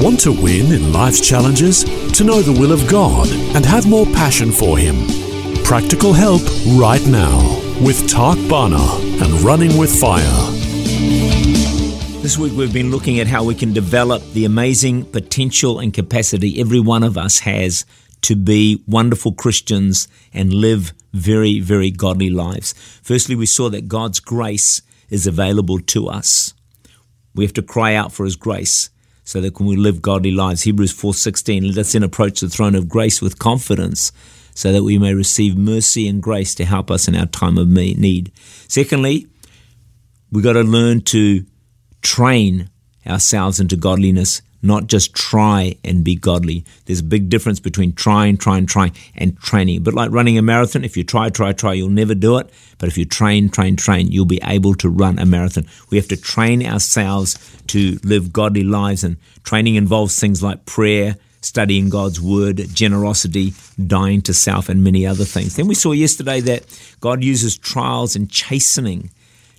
Want to win in life's challenges? To know the will of God and have more passion for Him? Practical help right now with Tak Bhana and Running With Fire. This week we've been looking at how we can develop the amazing potential and capacity every one of us has to be wonderful Christians and live very, very godly lives. Firstly, we saw that God's grace is available to us. We have to cry out for His grace, so that when we live godly lives, Hebrews 4:16, let us then approach the throne of grace with confidence, so that we may receive mercy and grace to help us in our time of need. Secondly, we've got to learn to train ourselves into godliness, not just try and be godly. There's a big difference between trying, and training. But like running a marathon, if you try, you'll never do it. But if you train, you'll be able to run a marathon. We have to train ourselves to live godly lives, and training involves things like prayer, studying God's Word, generosity, dying to self, and many other things. Then we saw yesterday that God uses trials and chastening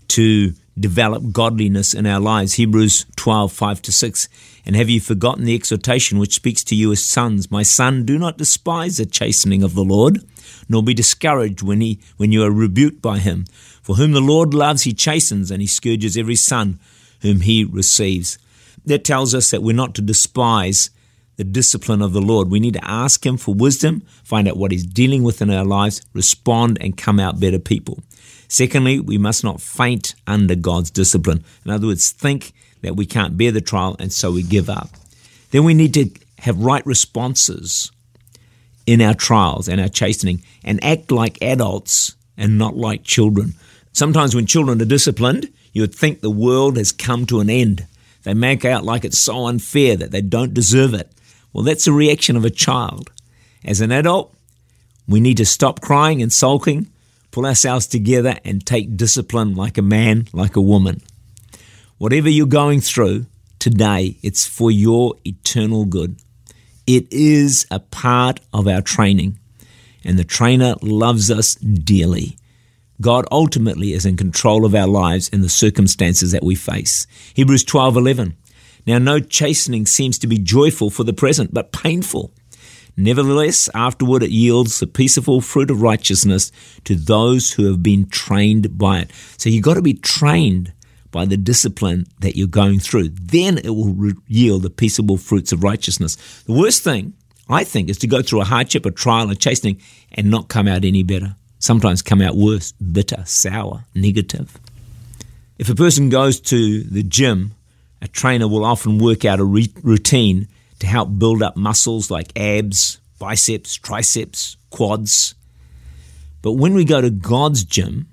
to develop godliness in our lives. Hebrews 12:5-6. And have you forgotten the exhortation which speaks to you as sons? My son, do not despise the chastening of the Lord, nor be discouraged when you are rebuked by Him. For whom the Lord loves, He chastens, and He scourges every son whom He receives. That tells us that we're not to despise the discipline of the Lord. We need to ask Him for wisdom, find out what He's dealing with in our lives, respond, and come out better people. Secondly, we must not faint under God's discipline. In other words, think that we can't bear the trial and so we give up. Then we need to have right responses in our trials and our chastening and act like adults and not like children. Sometimes when children are disciplined, you would think the world has come to an end. They make out like it's so unfair that they don't deserve it. Well, that's the reaction of a child. As an adult, we need to stop crying and sulking, pull ourselves together, and take discipline like a man, like a woman. Whatever you're going through today, it's for your eternal good. It is a part of our training, and the trainer loves us dearly. God ultimately is in control of our lives and the circumstances that we face. Hebrews 12:11. Now, no chastening seems to be joyful for the present, but painful. Nevertheless, afterward it yields the peaceable fruit of righteousness to those who have been trained by it. So you've got to be trained by the discipline that you're going through. Then it will yield the peaceable fruits of righteousness. The worst thing, I think, is to go through a hardship, a trial, a chastening, and not come out any better. Sometimes come out worse, bitter, sour, negative. If a person goes to the gym, a trainer will often work out a routine to help build up muscles like abs, biceps, triceps, quads. But when we go to God's gym,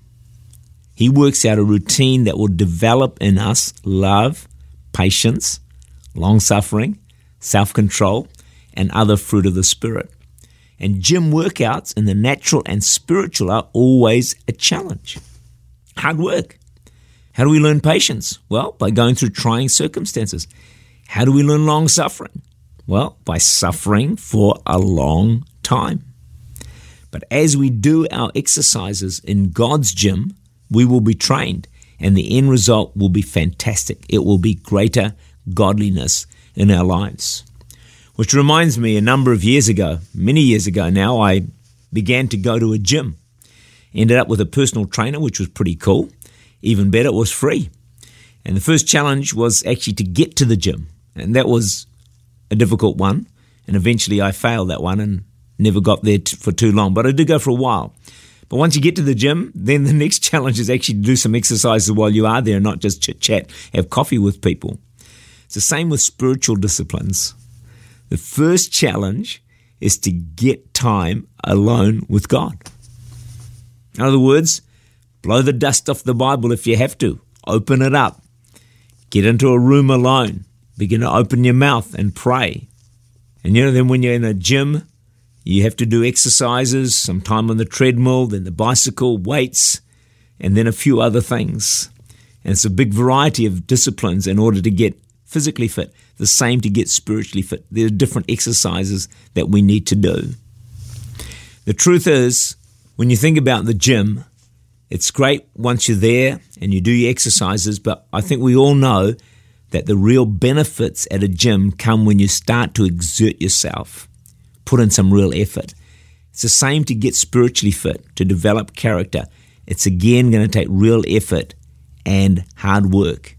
He works out a routine that will develop in us love, patience, long-suffering, self-control, and other fruit of the Spirit. And gym workouts in the natural and spiritual are always a challenge. Hard work. How do we learn patience? Well, by going through trying circumstances. How do we learn long-suffering? Well, by suffering for a long time. But as we do our exercises in God's gym, we will be trained, and the end result will be fantastic. It will be greater godliness in our lives. Which reminds me, a number of years ago, many years ago now, I began to go to a gym. Ended up with a personal trainer, which was pretty cool. Even better, it was free. And the first challenge was actually to get to the gym. And that was a difficult one. And eventually I failed that one and never got there for too long. But I did go for a while. But once you get to the gym, then the next challenge is actually to do some exercises while you are there and not just chit-chat, have coffee with people. It's the same with spiritual disciplines. The first challenge is to get time alone with God. In other words, blow the dust off the Bible if you have to. Open it up. Get into a room alone. Begin to open your mouth and pray. And you know, then when you're in a gym, you have to do exercises, some time on the treadmill, then the bicycle, weights, and then a few other things. And it's a big variety of disciplines in order to get physically fit, the same to get spiritually fit. There are different exercises that we need to do. The truth is, when you think about the gym, it's great once you're there and you do your exercises, but I think we all know that the real benefits at a gym come when you start to exert yourself, put in some real effort. It's the same to get spiritually fit, to develop character. It's again going to take real effort and hard work.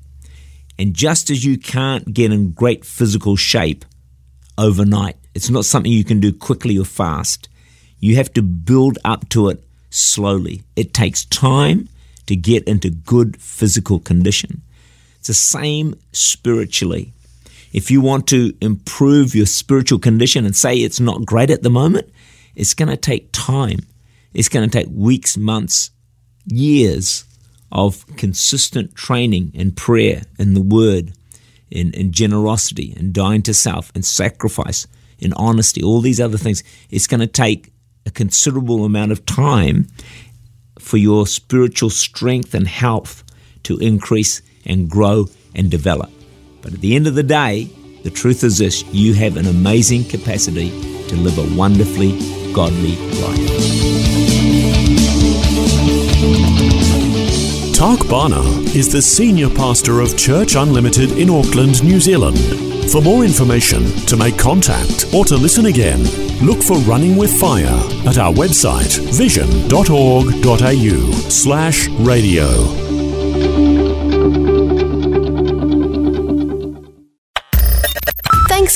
And just as you can't get in great physical shape overnight, it's not something you can do quickly or fast. You have to build up to it slowly. It takes time to get into good physical condition. It's the same spiritually. If you want to improve your spiritual condition, and say it's not great at the moment, it's going to take time. It's going to take weeks, months, years of consistent training and prayer and the Word, in generosity and dying to self and sacrifice and honesty, all these other things. It's going to take a considerable amount of time for your spiritual strength and health to increase and grow and develop. But at the end of the day, the truth is this: you have an amazing capacity to live a wonderfully godly life. Tak Bhana is the Senior Pastor of Church Unlimited in Auckland, New Zealand. For more information, to make contact, or to listen again, look for Running With Fire at our website, vision.org.au/radio. Thanks